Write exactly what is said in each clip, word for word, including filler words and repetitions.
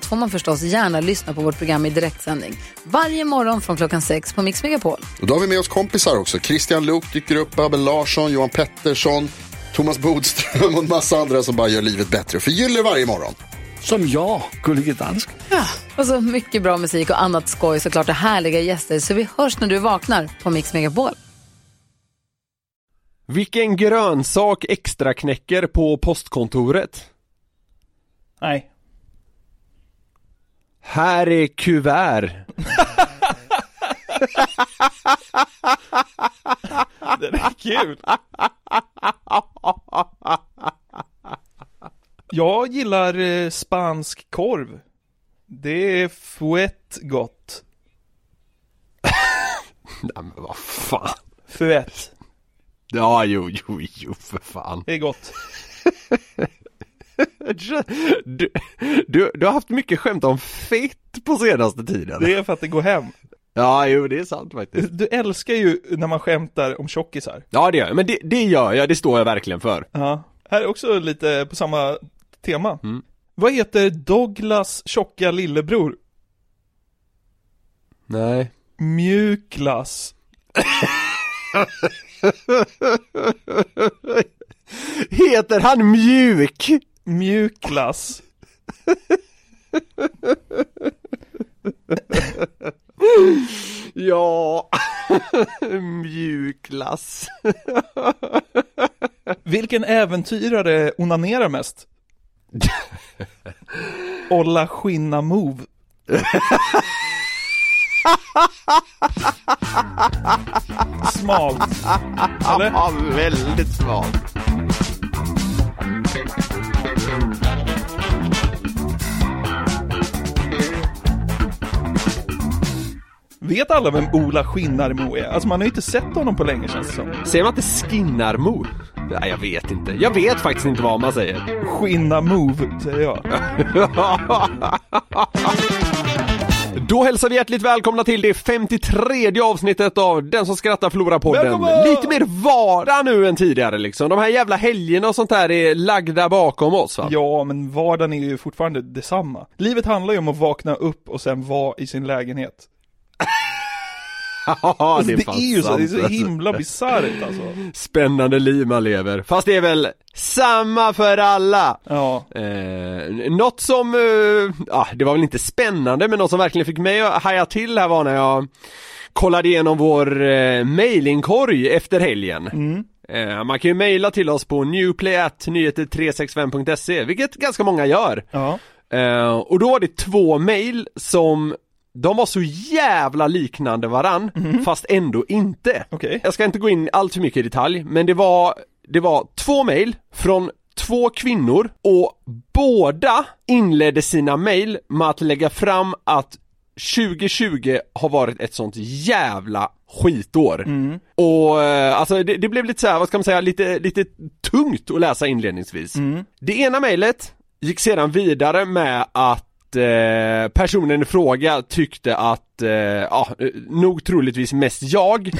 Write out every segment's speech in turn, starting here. får man förstås gärna lyssna på vårt program i direktsändning varje morgon från klockan sex på Mix Megapol. Och då har vi med oss kompisar också. Christian Lok dyker upp, Babbel Larsson, Johan Pettersson, Thomas Bodström och en massa andra som bara gör livet bättre för gillar varje morgon. Som jag, gullig dansk. Ja, och så mycket bra musik och annat skoj såklart och härliga gäster. Så vi hörs när du vaknar på Mix Megapol. Vilken grönsak extra knäcker på postkontoret? Nej. Här är kuvert. Den är kul. Jag gillar eh, spansk korv. Det är fett gott. Nej men vad fan. Fett. Ja jo jo jo för fan. Det är gott. du, du, du har haft mycket skämt om fett på senaste tiden. Det är för att det går hem. Ja, jo, det är sant faktiskt. Du älskar ju när man skämtar om tjockisar. Ja, det gör jag. Men det, det gör jag, det står jag verkligen för. Ja. Här är också lite på samma tema. Mm. Vad heter Douglas tjocka lillebror? Nej. Mjuklas. Heter han mjuk? Mjuklas. Ja. Mjuklas. Vilken äventyrare onanerar mest? Ola Skinnarmo. Smalt. Eller? Ja, väldigt smalt. Vet alla vem Ola Skinnarmo är? Alltså man har ju inte sett honom på länge känns det som. Ser man inte Skinnarmo? Nej, jag vet inte. Jag vet faktiskt inte vad man säger. Skinnarmo, säger jag. Då hälsar vi hjärtligt välkomna till det femtiotredje avsnittet av Den som skrattar förlorar podden. Välkomna! Lite mer vardag nu än tidigare liksom. De här jävla helgerna och sånt här är lagda bakom oss va? Ja, men vardagen är ju fortfarande detsamma. Livet handlar ju om att vakna upp och sen vara i sin lägenhet. Alltså, det, är det, är ju så, det är så himla bizarrt alltså. Spännande liv man lever. Fast det är väl samma för alla. Ja. eh, Något som eh, ah, det var väl inte spännande, men något som verkligen fick mig att haja till här var när jag kollade igenom vår eh, mailingkorg efter helgen. Mm. eh, Man kan ju mejla till oss på newplay at nyheter tre sextiofem punkt se, vilket ganska många gör. Ja. eh, Och då var det två mejl som de var så jävla liknande varann, mm-hmm. fast ändå inte. Okay. Jag ska inte gå in allt för mycket i detalj, men det var, det var två mejl från två kvinnor och båda inledde sina mejl med att lägga fram att tjugohundratjugo har varit ett sånt jävla skitår. Mm. Och alltså det, det blev lite så här, vad ska man säga, lite, lite tungt att läsa inledningsvis. Mm. Det ena mejlet gick sedan vidare med att personen i fråga tyckte att eh, ja, nog troligtvis mest jag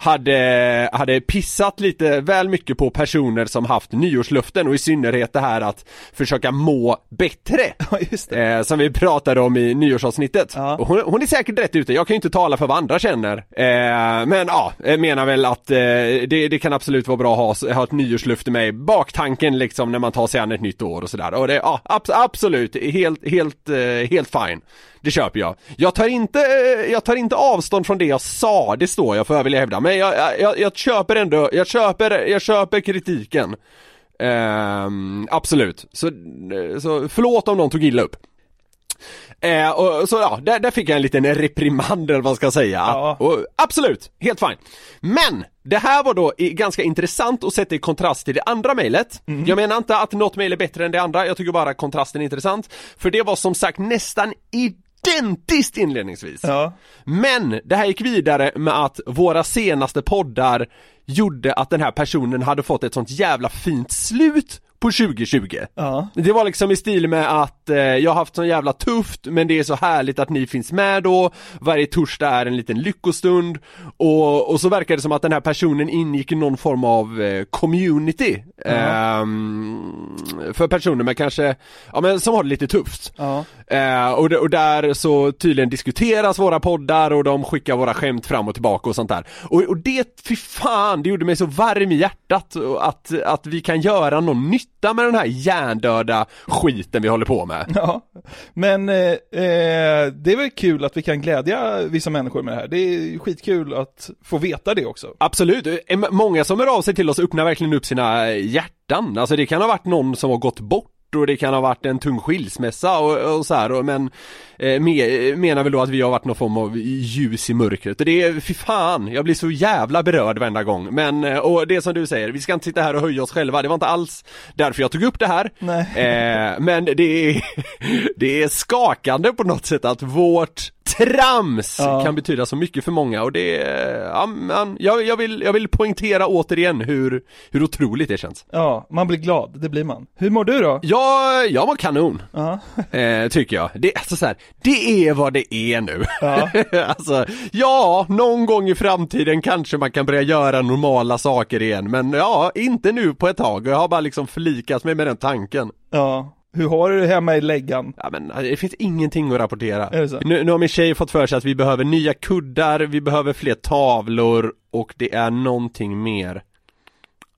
hade, hade pissat lite väl mycket på personer som haft nyårslöften och i synnerhet det här att försöka må bättre. Ja, just det. Eh, som vi pratade om i nyårsavsnittet. Ja. Och hon, hon är säkert rätt ute, jag kan ju inte tala för vad andra känner. Eh, men ja, jag menar väl att eh, det, det kan absolut vara bra att ha, ha ett nyårslöfte med baktanken liksom när man tar sig an ett nytt år och sådär. Och det, ja, ab- absolut, helt, helt helt fine. Det köper jag. Jag tar inte jag tar inte avstånd från det jag sa, det står jag för, jag vill hävda. Men jag, jag, jag köper ändå, jag köper jag köper kritiken. Ehm, absolut. Så så förlåt om någon tog illa upp. Eh, och, så ja, där, där fick jag en liten reprimand eller vad ska jag säga. Ja. Och, absolut, helt fint. Men det här var då ganska intressant att sätta i kontrast till det andra mejlet. Mm. Jag menar inte att något mejl är bättre än det andra. Jag tycker bara kontrasten är intressant. För det var som sagt nästan identiskt inledningsvis. Ja. Men det här gick vidare med att våra senaste poddar gjorde att den här personen hade fått ett sånt jävla fint slut på tjugo tjugo. Ja. Det var liksom i stil med att eh, jag har haft så jävla tufft, men det är så härligt att ni finns med då. Varje torsdag är en liten lyckostund. Och, och så verkar det som att den här personen ingick i någon form av eh, community. Ja. Eh, för personer med kanske, ja, men som har det lite tufft. Ja. Eh, och, och där så tydligen diskuteras våra poddar och de skickar våra skämt fram och tillbaka och sånt där. Och, och det, fy fan, det gjorde mig så varm i hjärtat att, att vi kan göra någon nytt med den här hjärndöda skiten vi håller på med. Ja, men eh, det är väl kul att vi kan glädja vissa människor med det här. Det är skitkul att få veta det också. Absolut. Många som hör av sig till oss öppnar verkligen upp sina hjärtan. Alltså det kan ha varit någon som har gått bort och det kan ha varit en tung skilsmässa och, och så här, och, men eh, me, menar väl då att vi har varit någon form av ljus i mörkret. Och det är, fy fan, jag blir så jävla berörd varenda gång. Men, och det som du säger, vi ska inte sitta här och höja oss själva. Det var inte alls därför jag tog upp det här. Eh, men det är, det är skakande på något sätt att vårt trams ja. kan betyda så mycket för många. Och det ja, man, jag, jag, vill, jag vill poängtera återigen hur, hur otroligt det känns. Ja, man blir glad, det blir man. Hur mår du då? Ja, jag mår kanon. Uh-huh. eh, Tycker jag det, alltså, så här, det är vad det är nu. Uh-huh. Alltså, ja, någon gång i framtiden kanske man kan börja göra normala saker igen. Men ja, inte nu på ett tag. Jag har bara liksom förlikats mig med den tanken. Ja. Hur har du det hemma i läggan? Ja, men det finns ingenting att rapportera. Nu, nu har min tjej fått för sig att vi behöver nya kuddar, vi behöver fler tavlor och det är någonting mer.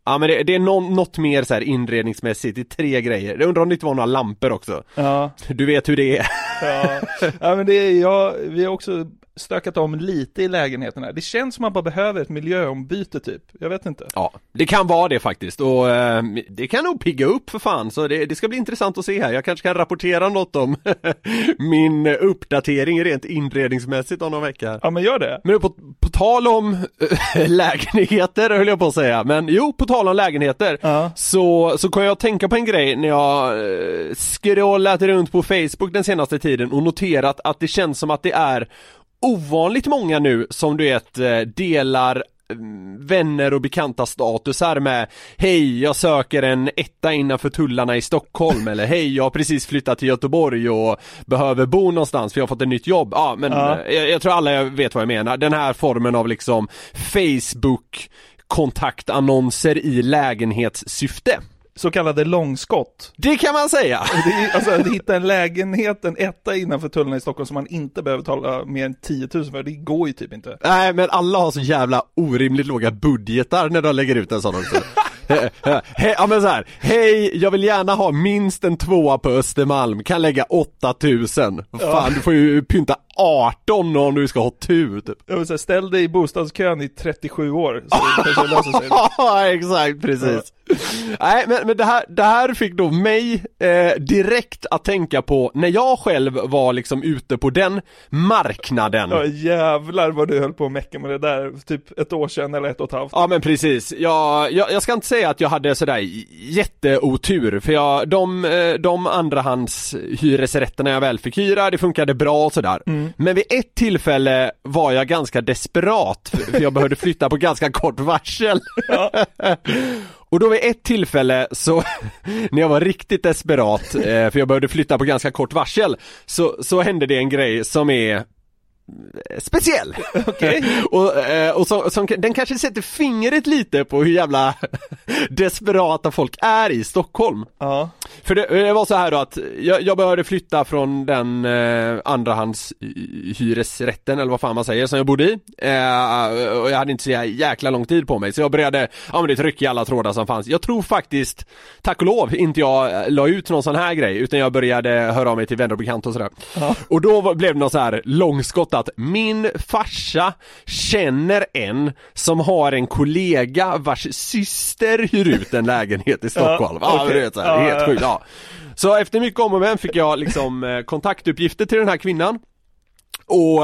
Ja, men det, det är no- något mer så här inredningsmässigt. Det är tre grejer. Jag undrar om det inte var några lampor också. Ja. Du vet hur det är. Ja, ja men det är, ja, vi har också stökat om lite i lägenheten här. Det känns som att man bara behöver ett miljöombyte typ. Jag vet inte. Ja, det kan vara det faktiskt. Och eh, det kan nog pigga upp för fan. Så det, det ska bli intressant att se här. Jag kanske kan rapportera något om min uppdatering rent inredningsmässigt om någon vecka. Ja, men gör det. Men på, på tal om lägenheter höll jag på att säga. Men jo, på tal om lägenheter uh-huh. så, så kan jag tänka på en grej när jag eh, scrollat runt på Facebook den senaste tiden och noterat att det känns som att det är ovanligt många nu som du vet delar vänner och bekanta statusar med hej, jag söker en etta innanför tullarna i Stockholm eller hej, jag har precis flyttat till Göteborg och behöver bo någonstans för jag har fått ett nytt jobb. Ja, men ja. Jag, jag tror alla vet vad jag menar. Den här formen av liksom Facebook kontaktannonser i lägenhetssyfte. Så kallade långskott. Det kan man säga. Det är, alltså att hitta en lägenhet, en etta innanför tullarna i Stockholm som man inte behöver betala mer än tio tusen för. Det går ju typ inte. Nej, men alla har så jävla orimligt låga budgetar när de lägger ut en sån också. He, ja, men så här. Hej, jag vill gärna ha minst en tvåa på Östermalm. Kan lägga åtta tusen. Fan, ja. Du får ju pynta arton om du ska ha tur typ. Jag vill säga, ställ dig i bostadskön i trettiosju år. Så det löser sig. Ja, exakt, precis. Ja. Nej, men, men det, här, det här fick då mig eh, direkt att tänka på när jag själv var liksom ute på den marknaden. Ja, jävlar vad du höll på att mäcka med det där typ ett år sedan eller ett och ett halvt. Ja, men precis. Jag, jag, jag ska inte säga att jag hade sådär jätteotur för jag, de, de andrahands hyresrätterna jag väl fick hyra, det funkade bra och sådär. Mm. Men vid ett tillfälle var jag ganska desperat för jag behövde flytta på ganska kort varsel. Ja. Och då vid ett tillfälle så när jag var riktigt desperat eh, för jag behövde flytta på ganska kort varsel så, så hände det en grej som är speciell. Okay. och, och som, som, den kanske sätter fingret lite på hur jävla desperata folk är i Stockholm. Uh-huh. För det, det var så här då att jag, jag började flytta från den eh, andrahands hyresrätten eller vad fan man säger som jag bodde i eh, och jag hade inte så jäkla lång tid på mig så jag började ja, men det tryck i alla trådar som fanns. Jag tror faktiskt, tack och lov, inte jag la ut någon sån här grej utan jag började höra av mig till vänner och bekanta och sådär. Uh-huh. Och då blev det någon så här långskott att min farsa känner en som har en kollega vars syster hyr ut en lägenhet i Stockholm. Ja, okay. Ja, det är helt sjukt. Ja. Så efter mycket om och men fick jag liksom kontaktuppgifter till den här kvinnan. Och,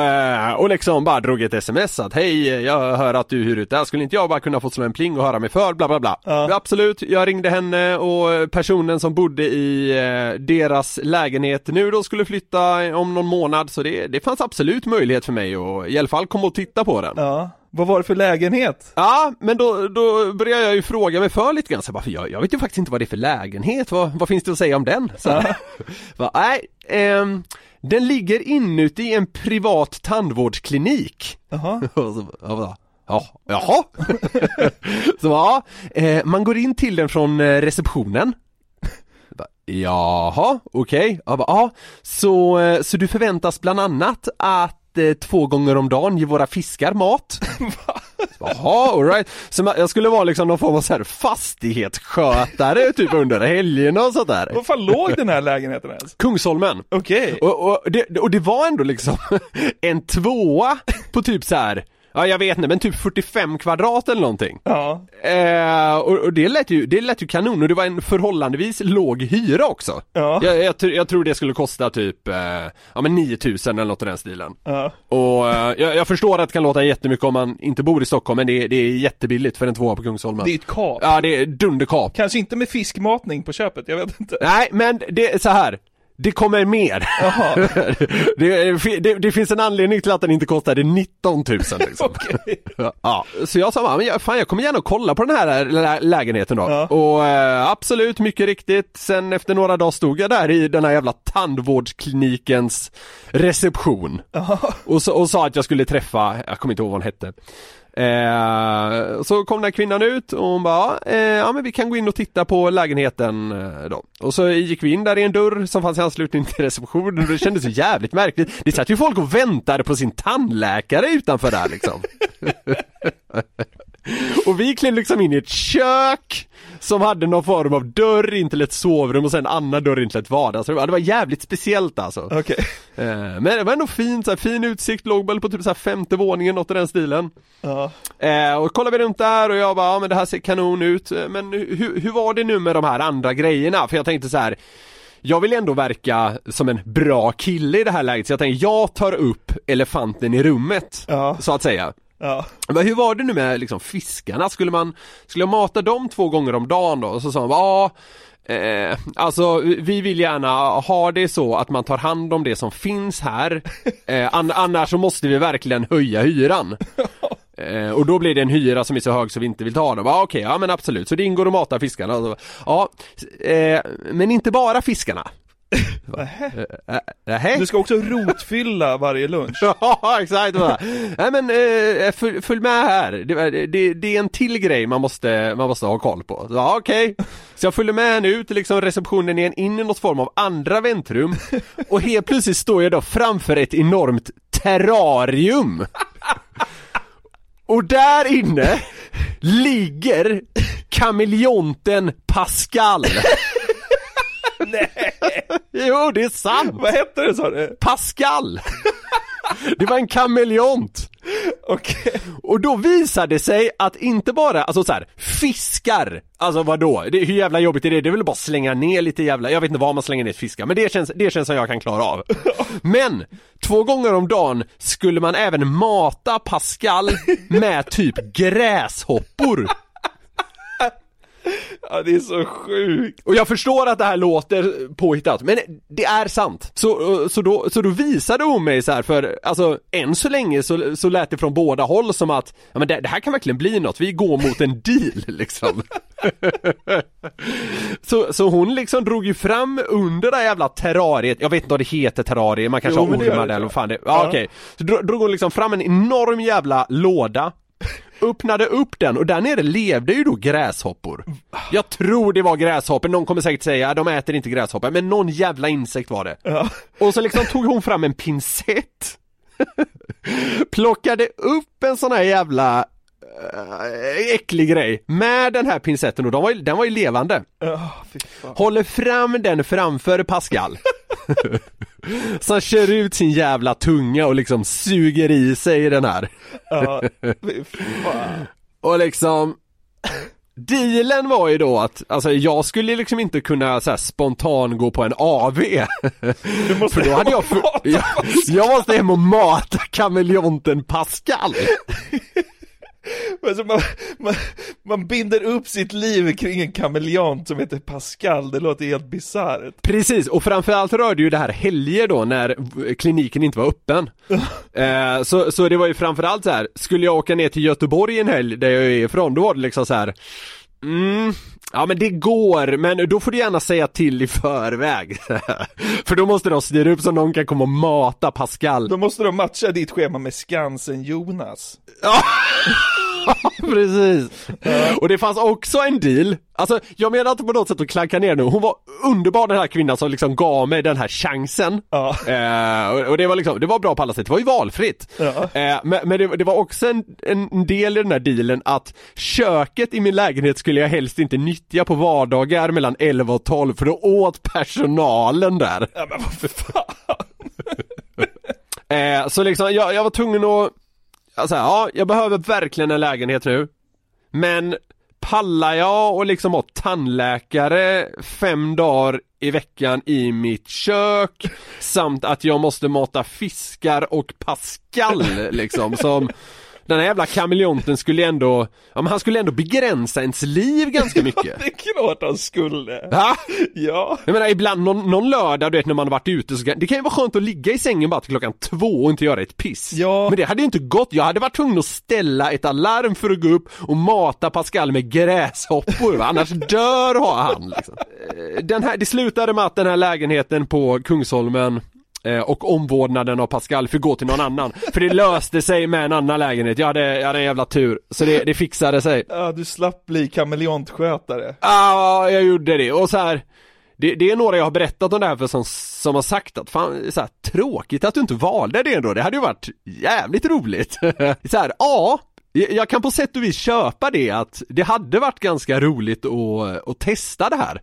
och liksom bara drog ett sms att hej, jag hör att du hyr ut det här. Skulle inte jag bara kunna få slå en pling och höra mig för, bla bla bla. Ja. Absolut, jag ringde henne och personen som bodde i deras lägenhet nu då skulle flytta om någon månad. Så det, det fanns absolut möjlighet för mig att i alla fall komma och titta på den. Ja. Vad var det för lägenhet? Ja, men då, då började jag ju fråga mig för lite grann. Så bara, för jag, jag vet ju faktiskt inte vad det är för lägenhet. Vad, vad finns det att säga om den? Så, ja. bara, nej, ehm... den ligger inuti en privat tandvårdsklinik. Uh-huh. så, ja, ja, jaha. så, ja, eh, man går in till den från receptionen. Jaha, okej. Okay. Ja, så, så du förväntas bland annat att eh, två gånger om dagen ge våra fiskar mat. Jaha, all right. Så man, jag skulle vara liksom någon form av så här fastighetsskötare typ under helgen och sånt där. Var fan låg den här lägenheten ens? Kungsholmen. Okej. Okay. Och, och, det, och det var ändå liksom en tvåa på typ så här, ja jag vet inte, men typ fyrtiofem kvadrat eller någonting. Ja. Eh, och, och det lät ju, det lät ju kanon, och det var en förhållandevis låg hyra också. Ja. Jag, jag, jag tror det skulle kosta typ eh, ja, men nio tusen eller något i den stilen. Ja. Och eh, jag, jag förstår att det kan låta jättemycket om man inte bor i Stockholm, men det, det är jättebilligt för en tvåa på Kungsholmen. Det är ett kap. Ja, det är dunderkap. Kanske inte med fiskmatning på köpet, jag vet inte. Nej, men det är så här. Det kommer mer. det, det, det finns en anledning till att den inte kostade nitton tusen liksom. okay. ja, så jag sa, men jag, fan, jag kommer gärna och kolla på den här lä- lägenheten då. Ja. Och eh, absolut, mycket riktigt. Sen efter några dagar stod jag där i den här jävla tandvårdsklinikens reception. Och, så, och sa att jag skulle träffa, jag kommer inte ihåg vad hon hette. Eh, så kom den här kvinnan ut och hon bara, eh, ja men vi kan gå in och titta på lägenheten eh, då. Och så gick vi in där i en dörr som fanns i anslutning till receptionen, och det kändes så jävligt märkligt. Det satt ju folk och väntade på sin tandläkare utanför där liksom. Och vi klev liksom in i ett kök som hade någon form av dörr in till ett sovrum och sen en annan dörr in till ett vardagsrum. Det var, det var jävligt speciellt alltså. Okay. Men det var ändå fint, så här, fin utsikt, låg väl på typ så här femte våningen, något i den stilen. Uh-huh. Och kollade vi runt där och jag bara, ja men det här ser kanon ut. Men hur, hur var det nu med de här andra grejerna? För jag tänkte så här, jag vill ändå verka som en bra kille i det här läget. Så jag tänkte, jag tar upp elefanten i rummet, uh-huh. så att säga. Ja. Men hur var det nu med liksom fiskarna? Skulle man skulle jag mata dem två gånger om dagen då? Och så sa han, ja, eh, alltså vi vill gärna ha det så att man tar hand om det som finns här. Eh, an- annars så måste vi verkligen höja hyran. Eh, och då blir det en hyra som är så hög så vi inte vill ta dem. Ah, okej, okay, ja men absolut. Så det ingår att mata fiskarna. Alltså, ja, eh, men inte bara fiskarna. Nähä. Du ska också rotfylla varje lunch. Ja, exakt. Nej men eh, följ med här. Det, det, det är en till grej man måste, man måste ha koll på. Ja, okej. Okay. Så jag följde med henne ut liksom receptionen igen, in i något form av andra väntrum. Och helt plötsligt står jag då framför ett enormt terrarium. Och där inne ligger kameleonten Pascal. Nej. Jo, det är sant. Vad hette det, sa du? Pascal. Det var en kameleont. Okay. Och då visade det sig att inte bara, alltså så här, fiskar, alltså vadå, det, hur jävla jobbigt är det? Det vill bara slänga ner lite jävla, jag vet inte vad man slänger ner ett fiskar, men det känns, det känns som jag kan klara av. Men två gånger om dagen skulle man även mata Pascal med typ gräshoppor. Ja, det är så sjukt. Och jag förstår att det här låter påhittat, men det är sant. Så, så, då, så då visade hon mig så här, för alltså, än så länge så, så lät det från båda håll som att ja, men det, det här kan verkligen bli något, vi går mot en deal liksom. så, så hon liksom drog ju fram under det jävla terrariet. Jag vet inte vad det heter, terrariet. Man kanske jo, har ormar där eller fan det. Ja, ja. Okej. Så drog, drog hon liksom fram en enorm jävla låda, öppnade upp den och där nere levde ju då gräshoppor. Jag tror det var gräshoppor. Någon kommer säkert säga de äter inte gräshoppor, men någon jävla insekt var det. Ja. Och så liksom tog hon fram en pincett, plockade upp en sån här jävla äh, äcklig grej med den här pincetten, och de var ju, den var ju levande. Oh, fy fan. Håller fram den framför Pascal. Så han kör ut sin jävla tunga och liksom suger i sig den här. Ja, fan. Och liksom... Dealen var ju då att alltså, jag skulle liksom inte kunna så här, spontan gå på en A V. Du måste för då hade jag, för, jag, jag måste hem och mata kameleonten Pascal. Alltså, man, man, man binder upp sitt liv kring en kameleont som heter Pascal. Det låter helt bisarrt. Precis, och framförallt rörde ju det här helger då när kliniken inte var öppen. eh, så, så det var ju framförallt så här, skulle jag åka ner till Göteborg en helg där jag är ifrån, då var det liksom så här mm, ja men det går, men då får du gärna säga till i förväg. För då måste de styra upp så någon kan komma och mata Pascal. Då måste de matcha ditt schema med Skansen Jonas. Ja. Precis. Och det fanns också en deal. Alltså jag menar inte på något sätt att klanka ner nu. Hon var underbar den här kvinnan som liksom gav mig den här chansen. Ja. eh, Och det var liksom, det var bra på alla sätt. Det var ju valfritt. Ja. eh, Men, men det, det var också en, en del i den här dealen att köket i min lägenhet skulle jag helst inte nyttja på vardagar mellan elva och tolv, för då åt personalen där. Ja men vad för fan. eh, Så liksom jag, jag var tvungen att alltså, ja, jag behöver verkligen en lägenhet nu. Men pallar jag och liksom ha tandläkare fem dagar i veckan i mitt kök, samt att jag måste mata fiskar och Pascal liksom, som den här jävla kameleonten skulle ändå, ja, men han skulle ändå begränsa ens liv ganska mycket. Ja, det är klart han skulle. Ha? Ja. Jag menar, ibland någon, någon lördag, du vet, när man har varit ute så kan, det kan ju vara skönt att ligga i sängen bara till klockan två och inte göra ett piss. Ja. Men det hade ju inte gått. Jag hade varit tvungen att ställa ett alarm för att gå upp och mata Pascal med gräshoppor. Annars dör har han. Liksom. Den här, det slutade med att den här lägenheten på Kungsholmen och omvårdnaden av Pascal för gå till någon annan. För det löste sig med en annan lägenhet. Jag hade, jag hade en jävla tur. Så det, det fixade sig. Ja, du slapp bli kameleontskötare. Ja, jag gjorde det. Och så här, det, det är några jag har berättat om det här för som, som har sagt att fan, så här, tråkigt att du inte valde det ändå. Det hade ju varit jävligt roligt. Så här, ja, jag kan på sätt och vis köpa det, att det hade varit ganska roligt att, att testa det här.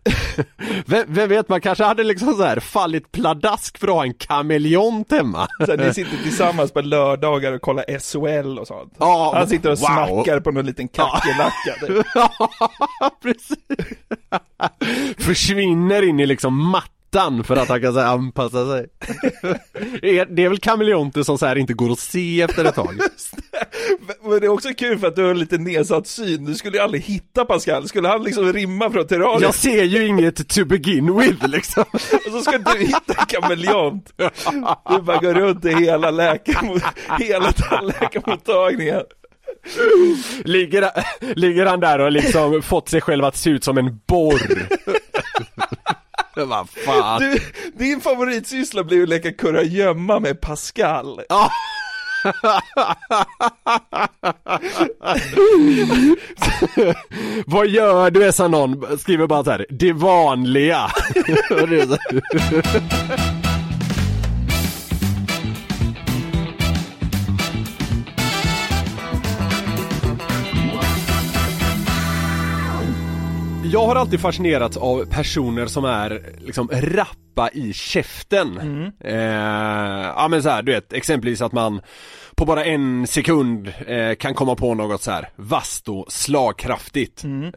Vem, vem vet, man kanske hade liksom så här fallit pladask för att ha en kameleont hemma. Så ni sitter tillsammans på lördagar och kollar S H L och sånt. Ja, han sitter och wow. snackar på någon liten kackerlacka. Ja, precis. Försvinner in i liksom matt. För att han kan så här, anpassa sig. Det är väl kameleonter som så här inte går att se efter ett tag. Men det är också kul för att du har lite nedsatt syn. Du skulle ju aldrig hitta Pascal. Skulle han liksom rimma från terrariet? Jag ser ju inget to begin with liksom. Och så ska du hitta en kameleont. Du bara går runt i hela läkarmot- hela läkarmottagningen. Ligger, ligger han där och liksom fått sig själv att se ut som en borr. Vad fan. Du, din favoritsyssla blir ju att leka kurra gömma med Pascal. Ja. Vad gör du, sa någon? Skriver bara så här, det vanliga. Jag har alltid fascinerats av personer som är liksom rappa i käften. Mm. Eh, ja men så här, du vet, exempelvis att man på bara en sekund eh, kan komma på något så här vasst och slagkraftigt. Mm. Eh,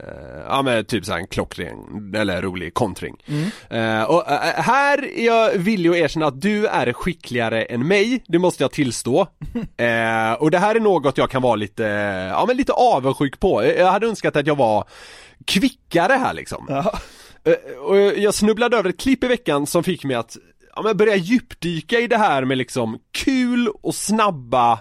ja men typ så här en klockring eller rolig kontring. Mm. Eh, och eh, här är jag villig att erkänna att du är skickligare än mig, det måste jag tillstå. eh, och det här är något jag kan vara lite, ja men lite avundsjuk på. Jag hade önskat att jag var kvickare här liksom. Ja. Och jag snubblade över ett klipp i veckan som fick mig att ja, men börja djupdyka i det här med liksom kul och snabba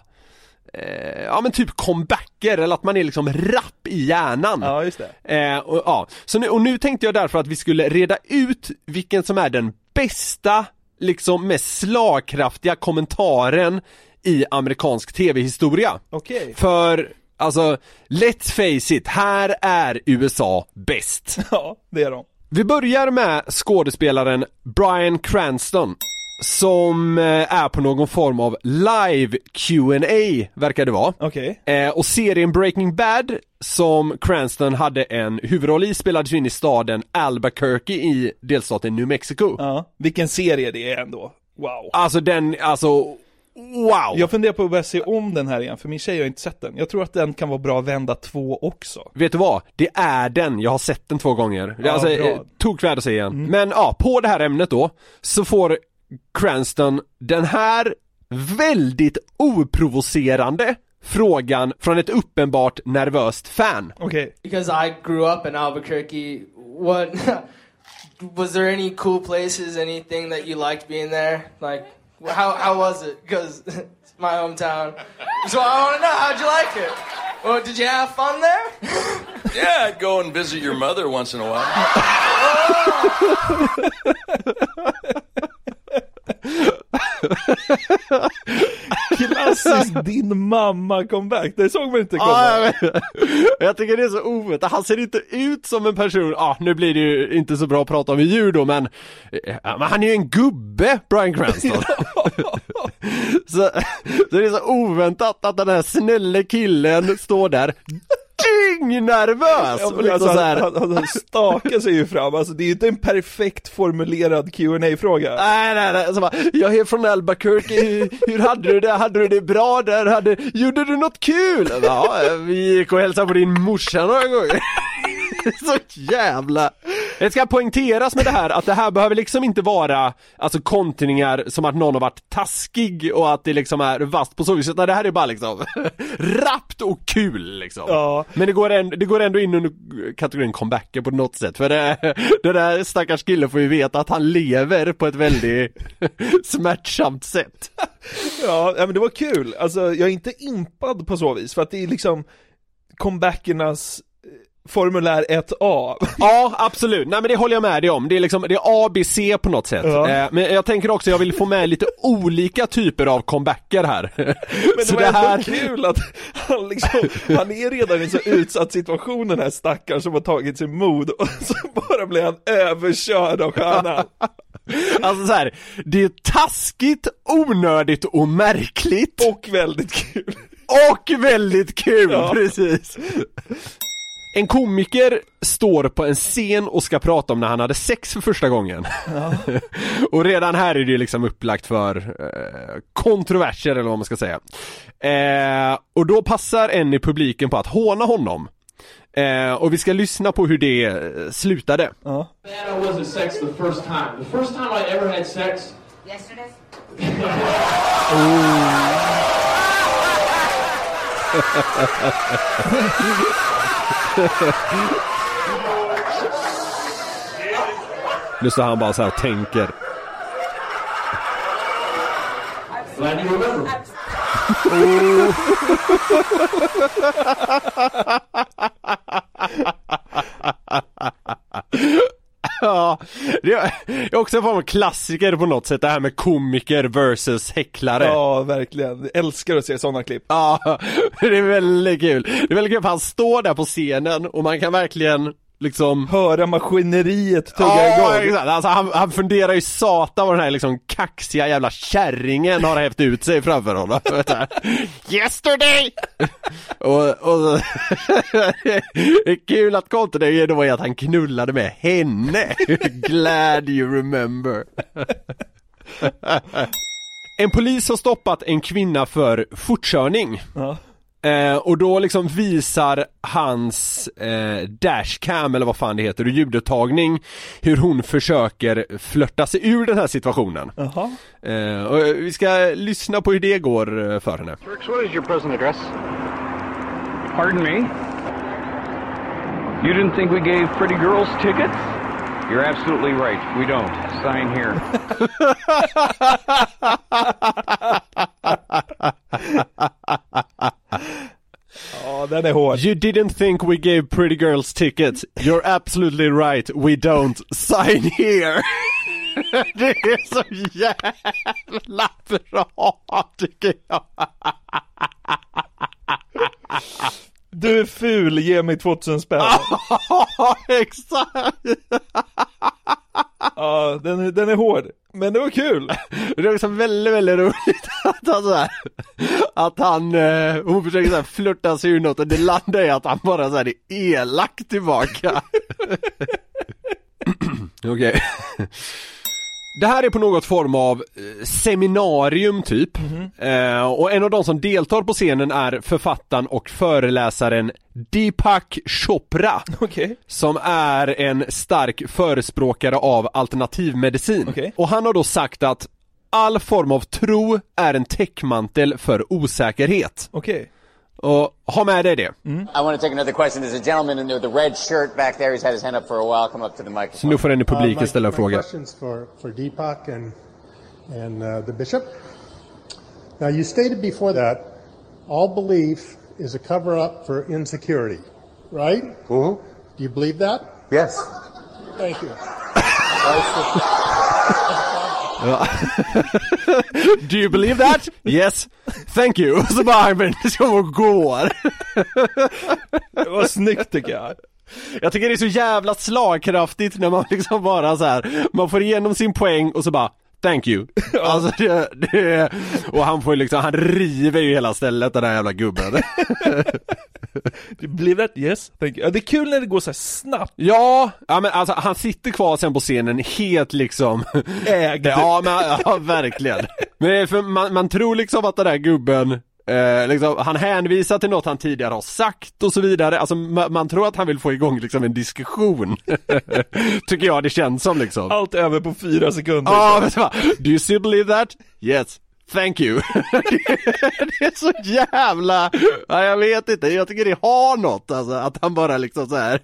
eh, ja men typ comebacker, eller att man är liksom rapp i hjärnan. Ja, just det. Eh, och, ja. Så nu, och nu tänkte jag därför att vi skulle reda ut vilken som är den bästa liksom med slagkraftiga kommentaren i amerikansk tv-historia. Okej. För alltså, let's face it, här är U S A bäst. Ja, det är de. Vi börjar med skådespelaren Bryan Cranston. som är på någon form av live Q and A verkar det vara. Okej. Okay. Och serien Breaking Bad som Cranston hade en huvudroll i spelades in i staden Albuquerque i delstaten New Mexico. Ja. Vilken serie det är ändå. Wow. Alltså den, alltså... Wow! Jag funderar på att börja se om den här igen, för min tjej har inte sett den. Jag tror att den kan vara bra att vända två också. Vet du vad? Det är den. Jag har sett den två gånger. Ja, alltså, tog kvärd att se igen. Mm. Men ja, på det här ämnet då så får Cranston den här väldigt oprovocerande frågan från ett uppenbart nervöst fan. Okej. Okay. Because I grew up in Albuquerque, what... was there any cool places, anything that you liked being there? Like... How how was it? Because it's my hometown. So I want to know, how'd you like it? Well, did you have fun there? Yeah, I'd go and visit your mother once in a while. Klassiskt din mamma comeback. Det såg man inte komma. Ah, jag, jag tycker det är så ovet. Han ser inte ut som en person. Ah, nu blir det ju inte så bra att prata om djur då, men, men han är ju en gubbe, Bryan Cranston. så, så det är så oväntat att den här snälla killen står där nervös. Och liksom så här. Han, han, han stakar sig ju fram. Alltså, det är ju inte en perfekt formulerad Q and A-fråga. Nej, nej, nej. Alltså, jag är från Albuquerque. Hur, hur hade du det? Hade du det bra där? Hade, gjorde du något kul? Alltså, ja, vi gick och hälsade på din morsa några gånger. Så jävla... Det ska poängteras med det här att det här behöver liksom inte vara alltså kontringar som att någon har varit taskig och att det liksom är vast på så vis. Nej, det här är bara liksom rappt och kul liksom. Ja. Men det går, ändå, det går ändå in under kategorin comebacker på något sätt. För det, det där stackars killen får ju veta att han lever på ett väldigt smärtsamt sätt. Ja, men det var kul. Alltså, jag är inte impad på så vis för att det är liksom comebackernas formulär ett A. Ja, absolut. Nej, men det håller jag med dig om. Det är liksom det är A, B, C på något sätt. Ja. Eh, men jag tänker också jag vill få med lite olika typer av comebacker här. Men det var det här... kul att han liksom han är redan i en så utsatt situation den här stackaren som har tagit sin mod och så bara blir han överkörd av stjärnan. Alltså så här, det är taskigt, onödigt och märkligt. Och väldigt kul. Och väldigt kul, ja. Precis. En komiker står på en scen och ska prata om när han hade sex för första gången. Ja. Och redan här är det liksom upplagt för eh, kontroverser eller vad man ska säga. Eh, och då passar en i publiken på att håna honom. Eh, och vi ska lyssna på hur det eh, slutade. Ja. Nu står han bara så här och tänker. Oh. Ja, det är också en form av klassiker på något sätt. Det här med komiker versus häcklare. Ja, verkligen. Jag älskar att se sådana klipp. Ja, det är väldigt kul. Det är väldigt kul att han står där på scenen och man kan verkligen liksom höra maskineriet tugga ja, igång. Alltså, han, han funderar ju satan vad den här liksom kaxiga jävla kärringen har hävt ut sig framför honom. Yesterday! och, och det är kul att kontot det var att han knullade med henne. Glad you remember. En polis har stoppat en kvinna för fortkörning. Ja. Eh, och då liksom visar hans eh, dashcam eller vad fan det heter, och ljuduttagning hur hon försöker flirta sig ur den här situationen. Jaha. Eh, och vi ska lyssna på hur det går för henne. Church, what is your present address? Pardon me? You didn't think we gave pretty girls tickets? You're absolutely right. We don't. Sign here. Ja, den är hård. You didn't think we gave pretty girls tickets. You're absolutely right. We don't. Sign here. Det är så jävla bra, tycker jag. Du är ful, ge mig tvåtusen spänn. Exakt. Ja, den, den är hård. men det var kul. Det var liksom väldigt, väldigt roligt att han så här, att han, hon försöker så här flirta sig ur något och det landar i att han bara så här är elakt tillbaka. Okej. Okay. Det här är på något form av seminarium typ. Mm-hmm. Eh, och en av de som deltar på scenen är författaren och föreläsaren Deepak Chopra. Okay. Som är en stark förespråkare av alternativmedicin. Okay. Och han har då sagt att all form av tro är en täckmantel för osäkerhet. Okej. Okay. Och ha med dig det. Mm. I want to take another question. There's a gentleman in the red shirt back there. He's had his hand up for a while. Come up to the microphone. Så nu får den i publiken uh, ställa frågor. Questions for for Deepak and and uh, the bishop. Now you stated before that all belief is a cover up for insecurity, right? Mm-hmm. Do you believe that? Yes. Thank you. Do you believe that? Yes. Thank you. Så bara han vänder sig och går. Det var snyggt tycker jag. Jag tycker det är så jävla slagkraftigt när man liksom bara så här, man får igenom sin poäng och så bara thank you. Alltså, det, det, och han får liksom, han river ju hela stället den där jävla gubben. Det blev det, yes. Thank you. Ja, det är kul när det går så här snabbt. Ja, ja men alltså han sitter kvar sen på scenen helt liksom ägd. Ja, men ja, verkligen. Men för man, man tror liksom att den där gubben Eh, liksom, han hänvisar till något han tidigare har sagt och så vidare. Alltså, ma- man tror att han vill få igång liksom, en diskussion. Tycker jag det känns som liksom. Allt över på fyra sekunder. Ah, men, va? Do you still believe that? Yes, thank you. Det är så jävla ja, jag vet inte, jag tycker det har något alltså, att han bara liksom så här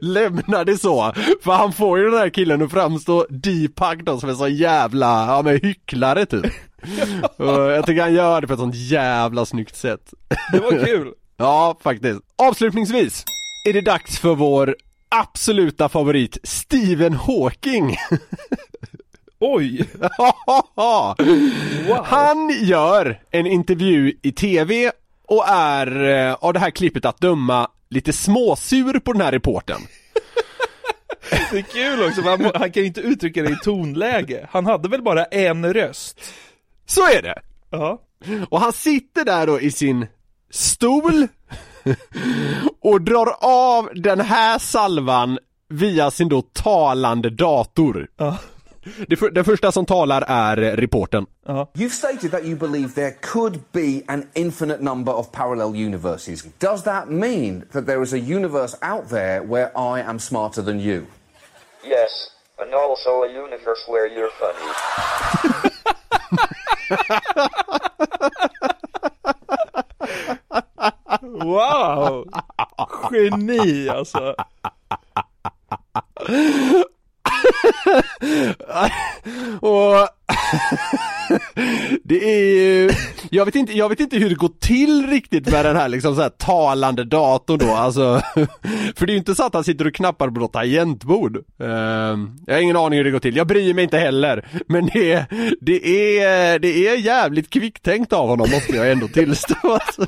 lämnar det så. För han får ju den här killen att framstå Deepak då, som en så jävla ja, men hycklare typ. Jag tycker han gör det på ett sånt jävla snyggt sätt. Det var kul. Ja, faktiskt. Avslutningsvis är det dags för vår absoluta favorit Stephen Hawking. Oj. Wow. Han gör en intervju i T V och är av det här klippet att döma lite småsur på den här reporten. Det är kul också, han, han kan ju inte uttrycka det i tonläge. Han hade väl bara en röst. Så är det. Uh-huh. Och han sitter där då i sin stol och drar av den här salvan via sin då talande dator. Uh-huh. Det för, den första som talar är reporten. Uh-huh. You've stated that you believe there could be an infinite number of parallel universes. Does that mean that there is a universe out there where I am smarter than you? Yes, and also a universe where you're funny. Wow. Geni alltså. Och det är ju jag vet inte jag vet inte hur det går till riktigt med den här liksom så här talande datorn då alltså, för det är ju inte så att han sitter och knappar på något tangentbord. Uh, jag har ingen aning hur det går till. Jag bryr mig inte heller, men det det är det är jävligt kvicktänkt av honom måste jag ändå tillstå alltså.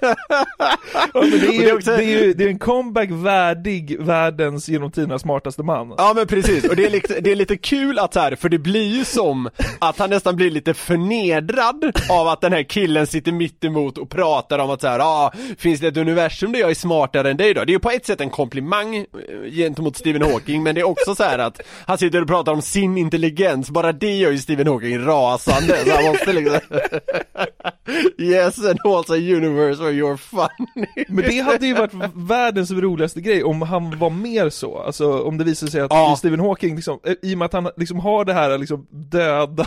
Ja, men det är ju, det är också, det är ju det är en comeback värdig världens genom tiderna smartaste man. Ja men precis, och det är lite, det är lite kul att här, för det blir ju som att han nästan blir lite förnedrad av att den här killen sitter mitt emot och pratar om att så här, ah, finns det ett universum där jag är smartare än dig då? Det är ju på ett sätt en komplimang gentemot Stephen Hawking, men det är också så här att han sitter och pratar om sin intelligens. Bara det gör ju Stephen Hawking rasande. Så han måste liksom yes, and also universe where you're funny. Men det hade ju varit världens roligaste grej om han var mer så. Alltså om det visar sig att ah. Stephen Hawking liksom, i och med att han liksom har det här liksom döda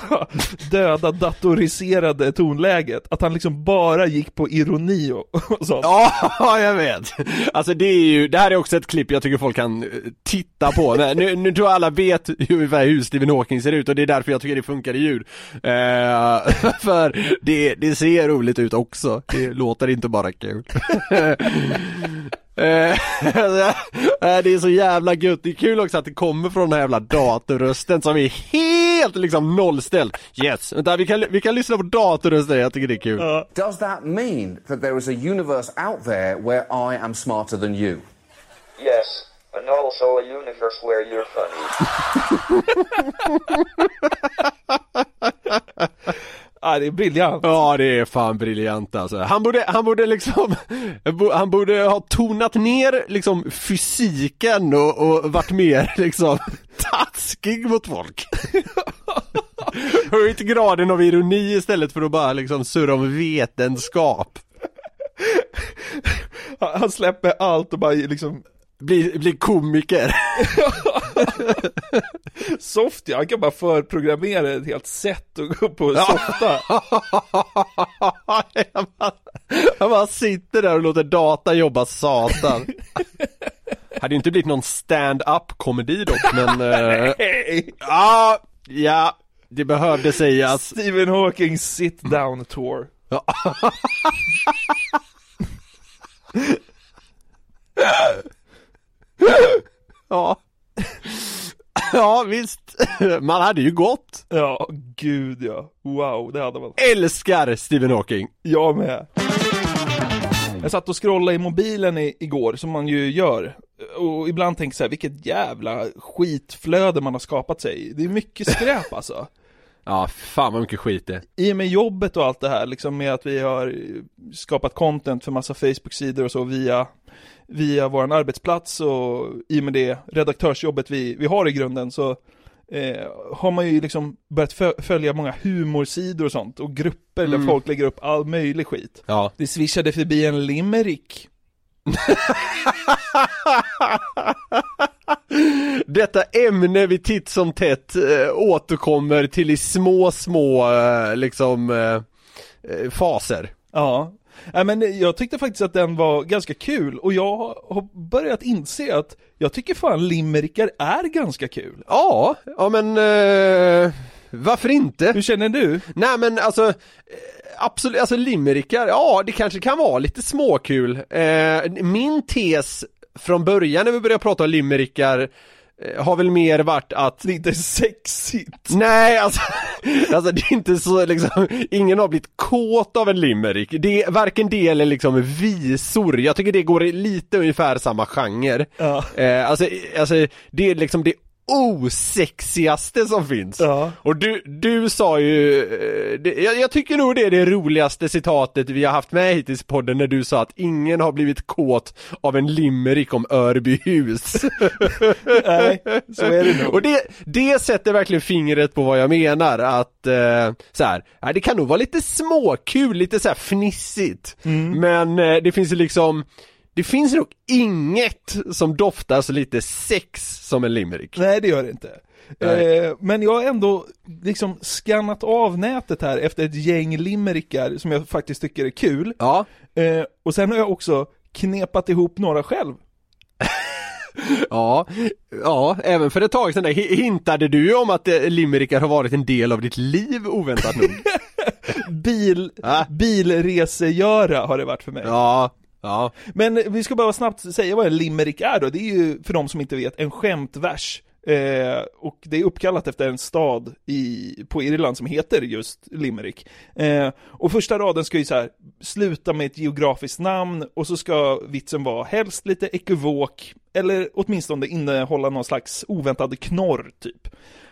döda datoriserade tonläget, att han liksom bara gick på ironi och sånt. Ja, jag vet. Alltså det är ju, det här är också ett klipp jag tycker folk kan titta på. Men nu, nu tror jag alla vet hur, hur Stephen Hawking ser ut, och det är därför jag tycker det funkar i ljud. Eh, för det, det ser roligt ut också. Det låter inte bara kul. Det är så jävla gött. Det är kul också att det kommer från den här jävla datorrösten som är helt liksom nollställd. Yes, vänta, vi kan, vi kan lyssna på datorrösten. Jag tycker det är kul. uh. Does that mean that there is a universe out there where I am smarter than you? Yes, and also a universe where you're funny. Ja, det är briljant. Ja, det är fan briljant alltså. Han borde, han borde liksom han borde ha tonat ner liksom fysiken och, och varit mer liksom taskig mot folk. Höjt graden av ironi istället för att bara liksom surra om vetenskap. Han släpper allt och bara liksom blir bli komiker. Soft, ja. Han kan bara förprogrammera ett helt sätt att gå på och softa. han, bara, han bara sitter där och låter data jobba satan. Hade ju inte blivit någon stand-up-komedi dock, men... uh, ah, ja, det behövde sägas. Stephen Hawking sit-down tour. Ja. Ja, visst. Man hade ju gått. Ja, gud ja. Wow, det hade man. Älskar Stephen Hawking. Jag med. Jag satt och scrollade i mobilen i- igår, som man ju gör. Och ibland tänker jag så här, vilket jävla skitflöde man har skapat sig. Det är mycket skräp alltså. Ja, fan vad mycket skit det. I och med jobbet och allt det här, liksom med att vi har skapat content för massa Facebook-sidor och så via, via vår arbetsplats, och i och med det redaktörsjobbet vi, vi har i grunden, så eh, har man ju liksom börjat fö- följa många humorsidor och sånt, och grupper mm. där folk lägger upp all möjlig skit. Ja. Det swishade förbi en limerick. Detta ämne vi titt som tätt äh, återkommer till i små små äh, liksom äh, faser. Ja. Äh, men jag tyckte faktiskt att den var ganska kul, och jag har börjat inse att jag tycker fan limerickar är ganska kul. Ja, ja men äh, varför inte? Hur känner du? Nej men alltså absolut, alltså limerickar, ja det kanske kan vara lite småkul. Äh, min tes från början när vi började prata om limerickar har väl mer varit att det inte är sexigt. Nej, alltså, alltså det är inte så liksom, ingen har blivit kåt av en limerick. Det är varken det eller liksom visor. Jag tycker det går i lite ungefär samma genre. Ja. Eh, alltså, alltså det är liksom det osexigaste som finns. Ja. Och du, du sa ju det, jag, jag tycker nog det är det roligaste citatet vi har haft med hittills i podden, när du sa att ingen har blivit kåt av en limerick om Örbyhus. Nej, så är det nog. Och det, det sätter verkligen fingret på vad jag menar, att eh, så här, det kan nog vara lite småkul, lite så här fnissigt. Mm. Men eh, det finns ju liksom det finns nog inget som doftar så lite sex som en limerick. Nej, det gör det inte. Eh, men jag har ändå liksom skannat av nätet här efter ett gäng limerickar som jag faktiskt tycker är kul. Ja. Eh, och sen har jag också knepat ihop några själv. Ja, ja, även för ett tag sedan där, hintade du om att limerickar har varit en del av ditt liv oväntat nog. Bil, ah. Bilresegöra har det varit för mig. Ja. Ja. Men vi ska bara snabbt säga vad en limerick är då. Det är ju, för de som inte vet, en skämtvers. Eh, och det är uppkallat efter en stad i, på Irland som heter just Limerick. Eh, och första raden ska ju så här, sluta med ett geografiskt namn, och så ska vitsen vara helst lite ekivok, eller åtminstone innehålla någon slags oväntad knorr typ.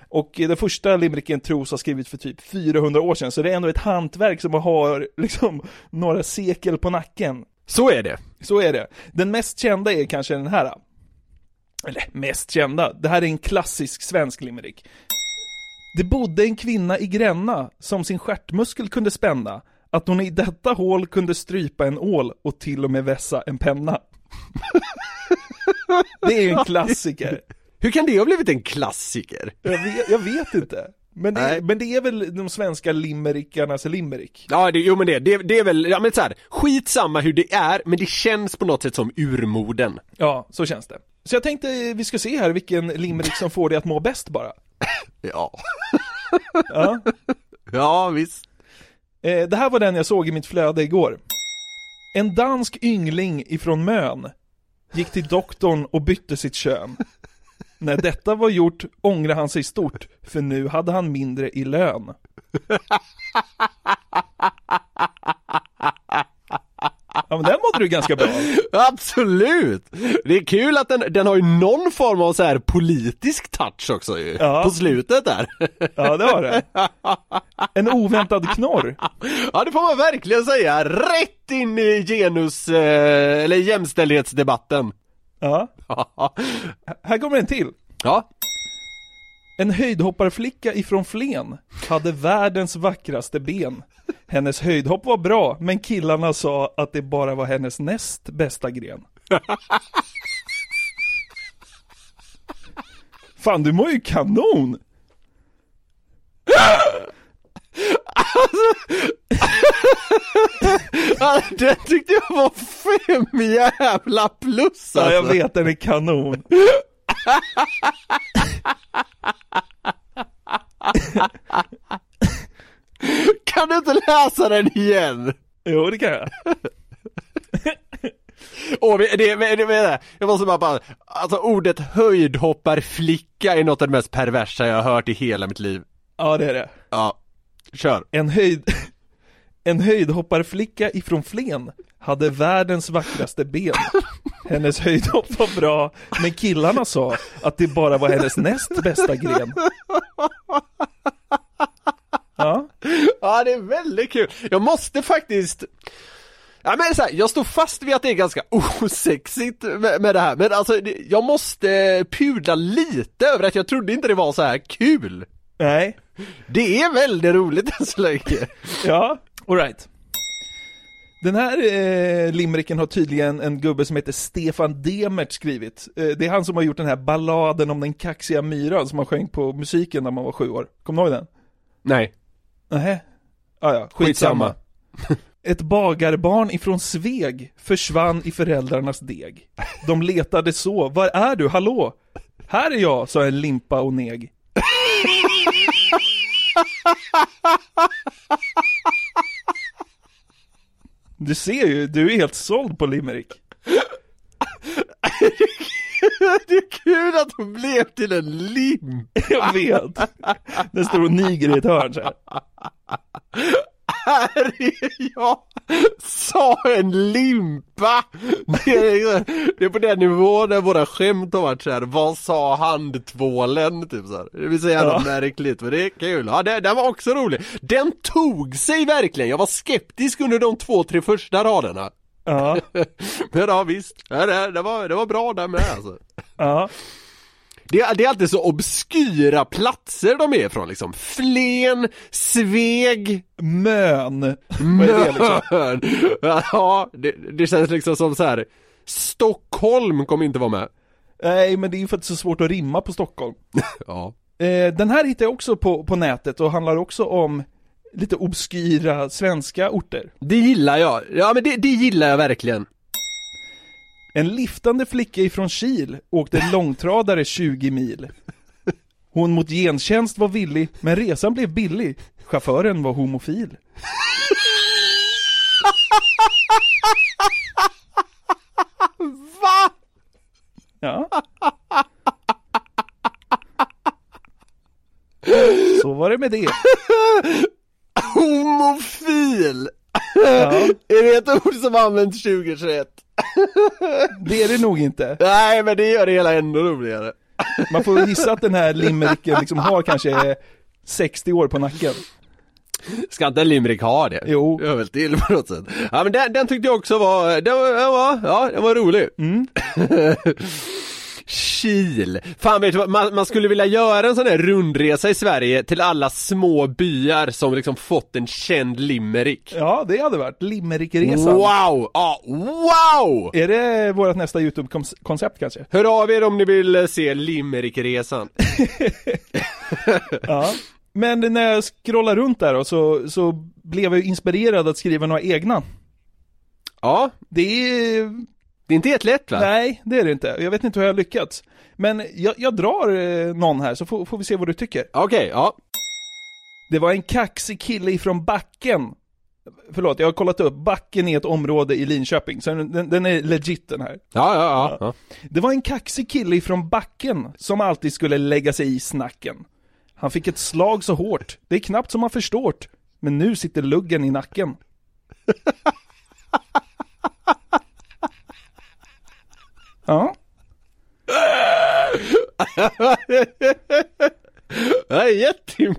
Och den första limericken tros ha skrivits för typ fyrahundra år sedan, så det är ändå ett hantverk som har liksom några sekel på nacken. Så är det. Så är det. Den mest kända är kanske den här. Eller mest kända. Det här är en klassisk svensk limerick. Det bodde en kvinna i Gränna som sin stjärtmuskel kunde spänna, att hon i detta hål kunde strypa en ål och till och med vässa en penna. Det är en klassiker. Hur kan det ha blivit en klassiker? Jag vet, jag vet inte. Men det, är, men det är väl de svenska limerickarnas limerick. Ja, det, jo men det, det, det är väl, ja men så här, skitsamma hur det är, men det känns på något sätt som urmoden. Ja, så känns det. Så jag tänkte vi ska se här vilken limerick som får dig att må bäst bara. Ja. Ja. Ja, visst. Eh, det här var den jag såg i mitt flöde igår. En dansk yngling ifrån Mön gick till doktorn och bytte sitt kön. När detta var gjort ångrade han sig stort, för nu hade han mindre i lön. Ja, men den hade du ganska bra. Absolut. Det är kul att den, den har ju någon form av så här politisk touch också ju. Ja. På slutet där. Ja, det var det. En oväntad knorr. Ja, det får man verkligen säga. Rätt in i genus eh, eller jämställdhetsdebatten. Ja. Här kommer en till. Ja. En höjdhopparflicka ifrån Flen hade världens vackraste ben. Hennes höjdhopp var bra, men killarna sa att det bara var hennes näst bästa gren. Fan, du mår ju kanon! Alltså, det tyckte jag var fem jävla plus. Alltså. Ja, jag vet, den är kanon. Kan du inte läsa den igen? Jo, det kan jag. Åh, oh, det, det, det, det jag måste bara, bara alltså ordet höjdhopparflicka är något av det mest perversa jag har hört i hela mitt liv. Ja, det är det. Ja, kör. En höjd en höjdhopparflicka ifrån Flen hade världens vackraste ben. Hennes höjdhopp var bra, men killarna sa att det bara var hennes näst bästa gren. Ja. Ja, det är väldigt kul. Jag måste faktiskt... Ja, men så här, jag står fast vid att det är ganska osexigt med, med det här. Men alltså, det, jag måste pudla lite över att jag trodde inte det var så här kul. Nej. Det är väldigt roligt än så länge. Ja, all right. Den här eh, limericken har tydligen en gubbe som heter Stefan Demert skrivit. Eh, det är han som har gjort den här balladen om den kaxiga myran som man sjöng på musiken när man var sju år. Kommer du ihåg den? Nej. Nähä. Ah, ja, skitsamma. skitsamma. Ett bagarbarn ifrån Sveg försvann i föräldrarnas deg. De letade så. Var är du? Hallå? Här är jag, sa en limpa och neg. Du ser ju, du är helt såld på limerick. Det är kul att hon blev till en lim. Jag vet. Den står och niger i ett hörn så här. Här är jag, sa en limpa. Det är, det är på den nivån där våra skämt har varit så här. Vad sa handtvålen? Typ så här. Det vill säga ja. Märkligt, men det är kul. Ja, det, den var också rolig. Den tog sig verkligen. Jag var skeptisk under de två, tre första raderna. Ja. Men ja, visst. Ja, det, det, var, det var bra där med alltså. Ja. Det, det är alltid så obskyra platser de är från liksom. Flen, Sveg, Mön. Mön. Det, liksom? Ja, det, det känns liksom som så här. Stockholm kommer inte vara med. Nej, men det är ju för att det är så svårt att rimma på Stockholm. Ja. Eh, den här hittar jag också på, på nätet och handlar också om lite obskyra svenska orter. Det gillar jag. Ja, men det, det gillar jag verkligen. En liftande flicka ifrån Kil åkte långtradare tjugo mil. Hon mot gentjänst var villig, men resan blev billig. Chauffören var homofil. Va? Ja. Så var det med det. Homofil. Ja. Är det ett ord som används tjugo tjugoett? Det är det nog inte. Nej, men det gör det hela ändå roligare. Man får gissa att den här limericken liksom har kanske sextio år på nacken. Ska inte en limerick ha det? Jo. Jag väl till på något sätt. Ja, men den, den tyckte jag också var... Den var, den var ja, den var rolig. Mm. Kil. Fan, vet du vad? Man, man skulle vilja göra en sån här rundresa i Sverige till alla små byar som liksom fått en känd limerick. Ja, det hade varit limerickresan. Wow! Ja, wow! Är det vårt nästa YouTube-koncept kanske? Hör av er om ni vill se limerickresan. Ja. Men när jag scrollar runt där då, så, så blev jag inspirerad att skriva några egna. Ja. Det är... Det är inte helt lätt, va? Nej, det är det inte. Jag vet inte hur jag har lyckats. Men jag, jag drar någon här så får, får vi se vad du tycker. Okej, okay, ja. Det var en kaxig kille ifrån Backen. Förlåt, jag har kollat upp. Backen är ett område i Linköping. Så den, den är legit den här. Ja, ja, ja, ja. Det var en kaxig kille ifrån Backen som alltid skulle lägga sig i snacken. Han fick ett slag så hårt. Det är knappt som man förstårt. Men nu sitter luggen i nacken.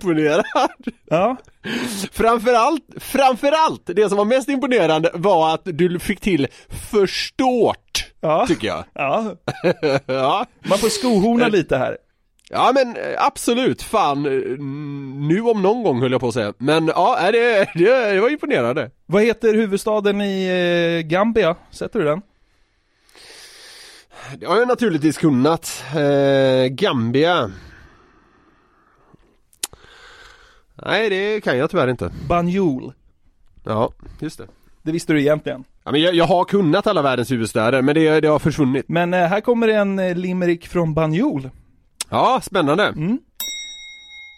imponerad. Ja. Framförallt, framförallt, det som var mest imponerande var att du fick till förstårt, ja. Tycker jag. Ja. Ja. Man får skohorna lite här. Ja, men absolut, fan, nu om någon gång höll jag på att säga. Men ja, det, det, det var imponerande. Vad heter huvudstaden i Gambia? Sätter du den? Det har jag naturligtvis kunnat. Eh, Gambia. Nej, det kan jag tyvärr inte. Banjul. Ja, just det. Det visste du egentligen. Ja, men jag, jag har kunnat alla världens huvudstäder, men det, det har försvunnit. Men eh, här kommer en limerick från Banjul. Ja, spännande. Mm.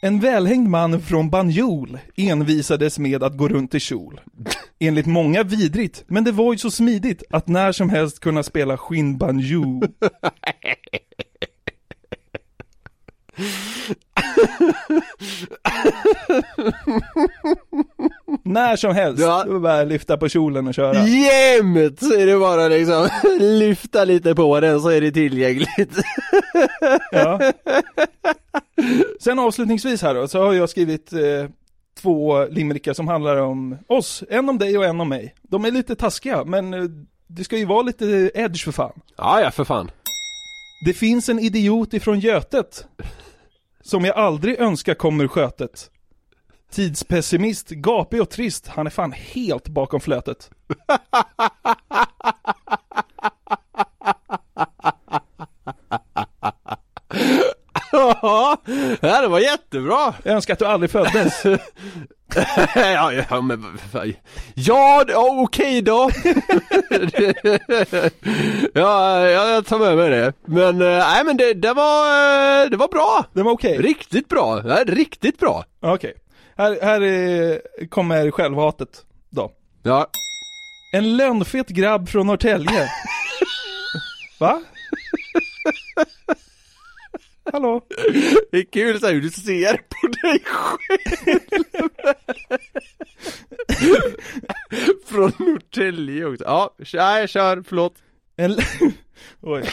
En välhängd man från Banjul envisades med att gå runt i kjol. Enligt många vidrigt, men det var ju så smidigt att när som helst kunna spela skinnbanjul. När som helst, ja. Det var bara lyfta på kjolen och köra. Jämt så är det bara liksom lyfta lite på den så är det tillgängligt. Ja. Sen avslutningsvis här då, så har jag skrivit eh, två limerickar som handlar om oss. En om dig och en om mig. De är lite taskiga, men eh, det ska ju vara lite edge för fan. Ja, ja för fan. Det finns en idiot ifrån Götet som jag aldrig önskar kommer skötet. Tidspessimist, gapig och trist. Han är fan helt bakom flötet. Ja, det var jättebra. Jag önskar att du aldrig föddes. ja, ja, men, ja, okej okay då. ja, jag tar med mig det. Men, nej, men det, det, var, det var bra. Det var okej. Okay. Riktigt bra. Ja, riktigt bra. Okej. Okay. Här, här kommer självhatet då. Ja. En lönnfet grabb från Norrtälje. Va? Hallå. Det är kul så hur du ser på dig själv. Från Norrtälje också. Ja, jag kör, förlåt. En... Oj.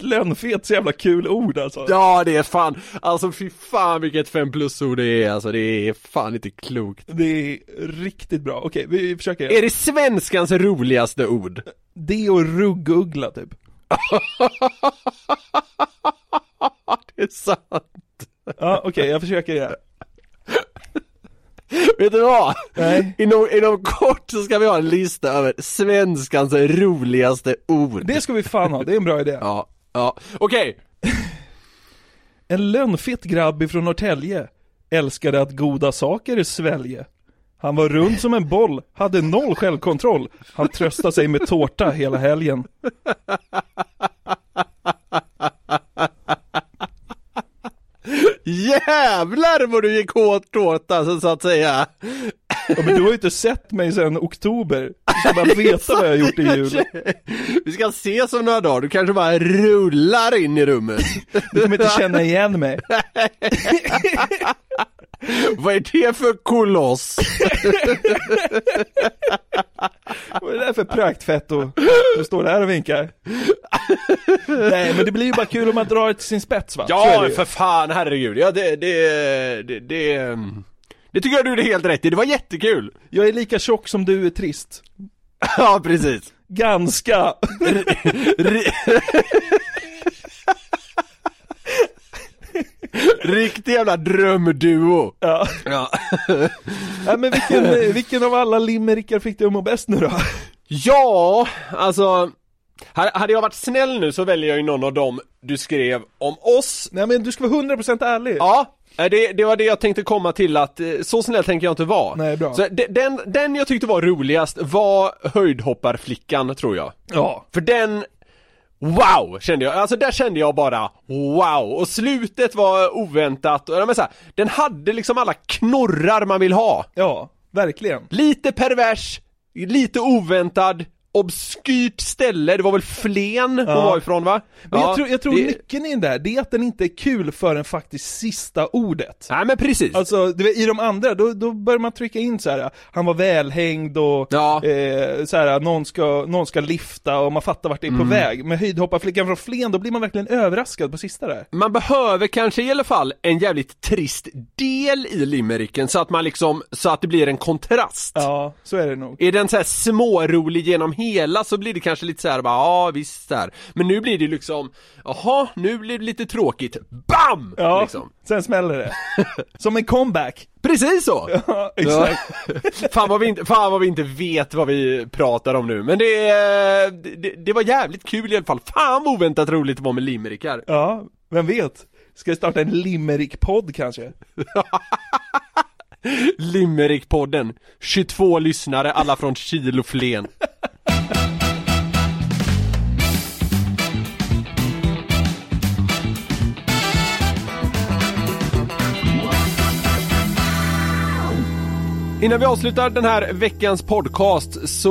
Lönnfet, så jävla kul ord alltså. Ja, det är fan. Alltså fy fan vilket fem plus ord det är. Alltså det är fan inte klokt. Det är riktigt bra. Okej, vi försöker igen. Är det svenskans roligaste ord? Det och ruggugla typ. Det är sant. Ja, okej, okay, jag försöker igen. Vet du vad? Nej. Inom, inom kort så ska vi ha en lista över svenskans roligaste ord. Det ska vi fan ha, det är en bra idé. Ja, ja. Okej. Okay. En lönnfett grabb från Norrtälje älskade att goda saker svälje. Han var rund som en boll, hade noll självkontroll. Han tröstade sig med tårta hela helgen. Jävlar vad du gick åt tårta så att säga. Ja, men du har ju inte sett mig sedan oktober. Du ska bara veta vad jag har gjort i jul. Vi ska ses om några dagar. Du kanske bara rullar in i rummet. Du kommer inte känna igen mig. Vad är det för koloss? Vad är det där för praktfett? Och du står där och vinkar. Nej, men det blir ju bara kul om man drar det till sin spets, va? Ja, för fan, herregud. Ja, det, det, det, det, det tycker jag du är helt rätt i. Det var jättekul. Jag är lika tjock som du är trist. Ja, precis. Ganska. Riktig jävla drömduo. Ja. Ja. Nej, men vilken, vilken av alla limerickar fick du må bäst nu då? Ja, alltså hade jag varit snäll nu så väljer jag ju någon av dem du skrev om oss. Nej, men du ska vara hundra procent ärlig. Ja, det, det var det jag tänkte komma till, att så snäll tänker jag inte vara. Nej, bra. Så den, den jag tyckte var roligast var höjdhopparflickan, tror jag. Ja. För den... Wow, kände jag. Alltså där kände jag bara wow. Och slutet var oväntat. Men så här, den hade liksom alla knorrar man vill ha. Ja, verkligen. Lite pervers, lite oväntad obskyrt ställe, det var väl Flen hon ja. var ifrån va? Men ja, jag tror, jag tror det... nyckeln in där, det är att den inte är kul förrän faktiskt sista ordet. Nej men precis. Alltså det, i de andra, då, då börjar man trycka in så här. Han var välhängd och ja. eh, så här, någon ska, någon ska lifta och man fattar vart det är mm. på väg. Men höjdhopparflickan från Flen, då blir man verkligen överraskad på sista där. Man behöver kanske i alla fall en jävligt trist del i limericken så att man liksom, så att det blir en kontrast. Ja, så är det nog. Är den så här smårolig genom hela så blir det kanske lite så här bara, ja visst där. Men nu blir det liksom jaha, nu blir det lite tråkigt. Bam! Ja, liksom. Sen smäller det. Som en comeback. Precis så. Ja, exakt. Ja. Fan, vad vi inte, fan vad vi inte vet vad vi pratar om nu. Men det, det, det var jävligt kul i alla fall. Fan vad oväntat roligt det var med limerickar. Ja, vem vet. Ska vi starta en limerick-podd kanske? Limerick-podden. tjugotvå lyssnare, alla från Kil och Flen. Innan vi avslutar den här veckans podcast så, så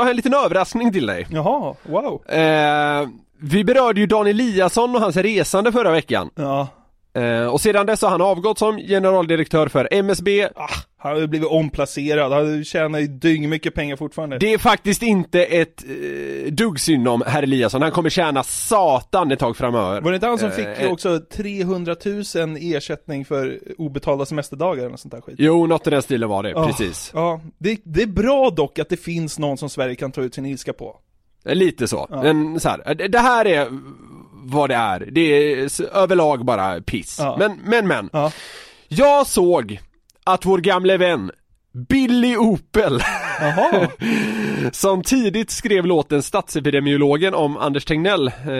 har jag en liten överraskning till dig. Jaha, wow. Eh, vi berörde ju Daniel Eliasson och hans resande förra veckan. Ja. Eh, och sedan dess har han avgått som generaldirektör för M S B. Ah, han har ju blivit omplacerad. Han tjänar ju dyng mycket pengar fortfarande. Det är faktiskt inte ett eh, duggsynd om herr Eliasson. Han kommer tjäna satan ett tag framöver. Var det inte han som fick eh, också trehundratusen ersättning för obetalda semesterdagar och sånt där skit? Jo, något i den stilen var det, ah, precis. Ah, det, det är bra dock att det finns någon som Sverige kan ta ut sin ilska på. Lite så. Ah. En, så här, det här är... vad det är. Det är överlag bara piss. Ja. Men, men, men. Ja. Jag såg att vår gamle vän Billy Opel som tidigt skrev låten Statsepidemiologen om Anders Tegnell eh,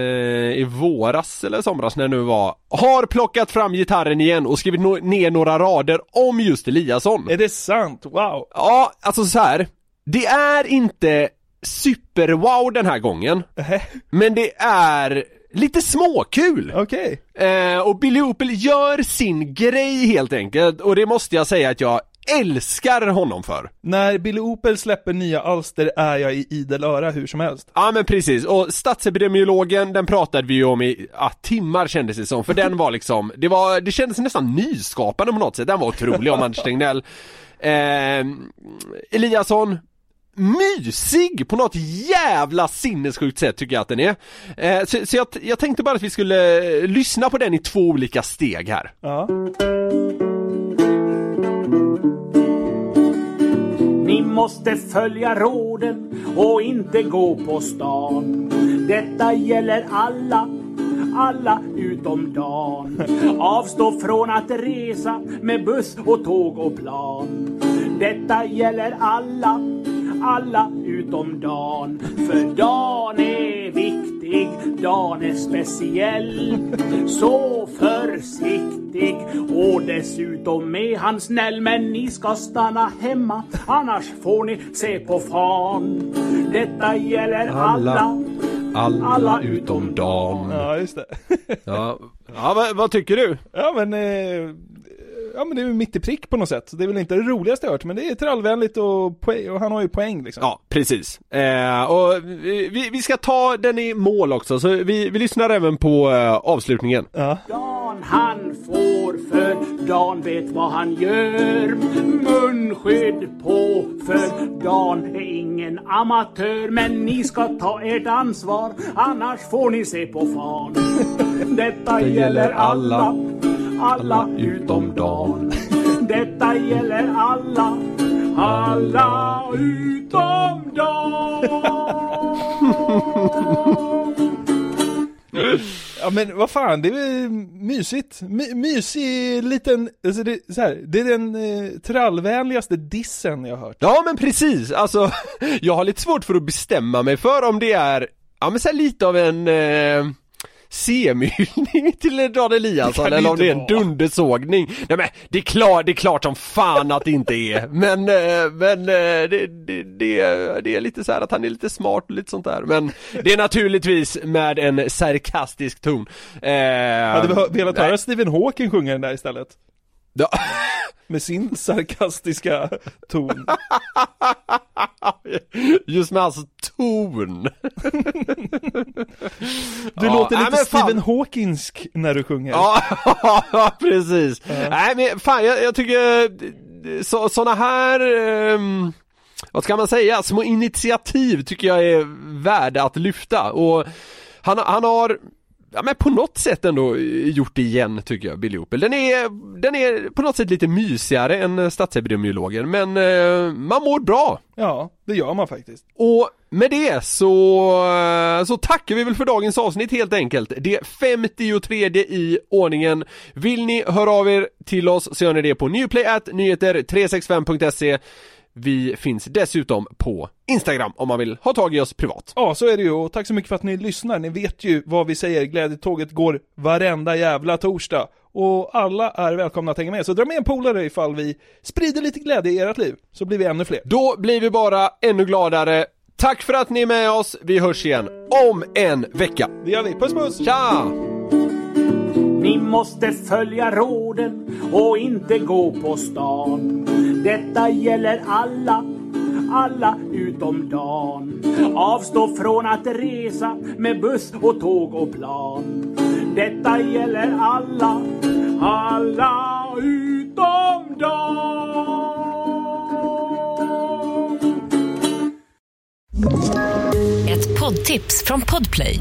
i våras eller somras när det nu var, har plockat fram gitarren igen och skrivit no- ner några rader om just Eliasson. Är det sant? Wow. Ja, alltså så här. Det är inte super wow den här gången. Uh-huh. Men det är lite småkul. Okej. Okay. Eh, och Billy Opel gör sin grej helt enkelt. Och det måste jag säga att jag älskar honom för. När Billy Opel släpper nya alster är jag i idel öra hur som helst. Ja men precis. Och Statsepidemiologen, den pratade vi ju om i ah, timmar kändes det som. För den var liksom, det, var, det kändes nästan nyskapande på något sätt. Den var otrolig om Anders Tegnell. Eh, Eliasson. Mysig på något jävla sinnessjukt sätt tycker jag att den är. Eh, så så jag, jag tänkte bara att vi skulle lyssna på den i två olika steg här. Ja. Ni måste följa råden och inte gå på stan. Detta gäller alla, alla utom Dan. Avstå från att resa med buss och tåg och plan. Detta gäller alla, alla utom Dan. För Dan är viktig, Dan är speciell. Så försiktig och dessutom är han snäll. Men ni ska stanna hemma, annars får ni se på fan. Detta gäller alla, alla, alla, alla utom, utom Dan. Ja, just det. Ja, ja vad, vad tycker du? Ja, men... Eh... Ja, men det är ju mitt i prick på något sätt. Det är väl inte det roligaste jag hört, men det är trallvänligt och, poäng, och han har ju poäng liksom. Ja, precis. Eh, och vi, vi ska ta den i mål också, så vi, vi lyssnar även på eh, avslutningen. Ja. Dan han får för Dan vet vad han gör. Munskydd på för Dan är ingen amatör. Men ni ska ta ert ansvar, annars får ni se på fan. Detta det gäller alla. Alla utom Dan. Detta gäller alla, alla utom Dan. Ja men vad fan, det är mysigt. My- mysig liten, alltså det, så här, det är den eh, trallvänligaste dissen jag har hört. Ja men precis, alltså jag har lite svårt för att bestämma mig för om det är, ja men så här, lite av en... Eh... semyllning till Dan Eliasson eller om det är en dundersågning. Nej men det är klart, det är klart som fan att det inte är. Men, men det, det, det, det är lite så här att han är lite smart och lite sånt där. Men det är naturligtvis med en sarkastisk ton. Eh, Hade vi velat höra Stephen Hawking sjunga den där istället? Ja. Med sin sarkastiska ton. Just med hans ton. Du ja, låter lite Stephen Hawkingsk när du sjunger. Ja, precis. Uh-huh. Nej, men fan, jag, jag tycker så, såna här... Um... Vad ska man säga? Små initiativ tycker jag är värda att lyfta. Och han, han har ja, men på något sätt ändå gjort det igen, tycker jag, Billy Opel. Den är, den är på något sätt lite mysigare än statsepidemiologen, men eh, man mår bra. Ja, det gör man faktiskt. Och med det så, så tackar vi väl för dagens avsnitt helt enkelt. Det femtiotre i ordningen. Vill ni höra av er till oss så gör ni det på newplay at nyheter tre sextiofem punkt se. Vi finns dessutom på Instagram om man vill ha tag i oss privat. Ja, så är det ju. Och tack så mycket för att ni lyssnar. Ni vet ju vad vi säger. Glädjetåget går varenda jävla torsdag. Och alla är välkomna att hänga med. Så dra med en polare ifall vi sprider lite glädje i ert liv. Så blir vi ännu fler. Då blir vi bara ännu gladare. Tack för att ni är med oss. Vi hörs igen om en vecka. Det gör vi. Puss, puss. Tja! Ni måste följa råden och inte gå på stan. Detta gäller alla, alla utom Dan. Avstå från att resa med buss och tåg och plan. Detta gäller alla, alla utom Dan. Ett poddtips från Podplay.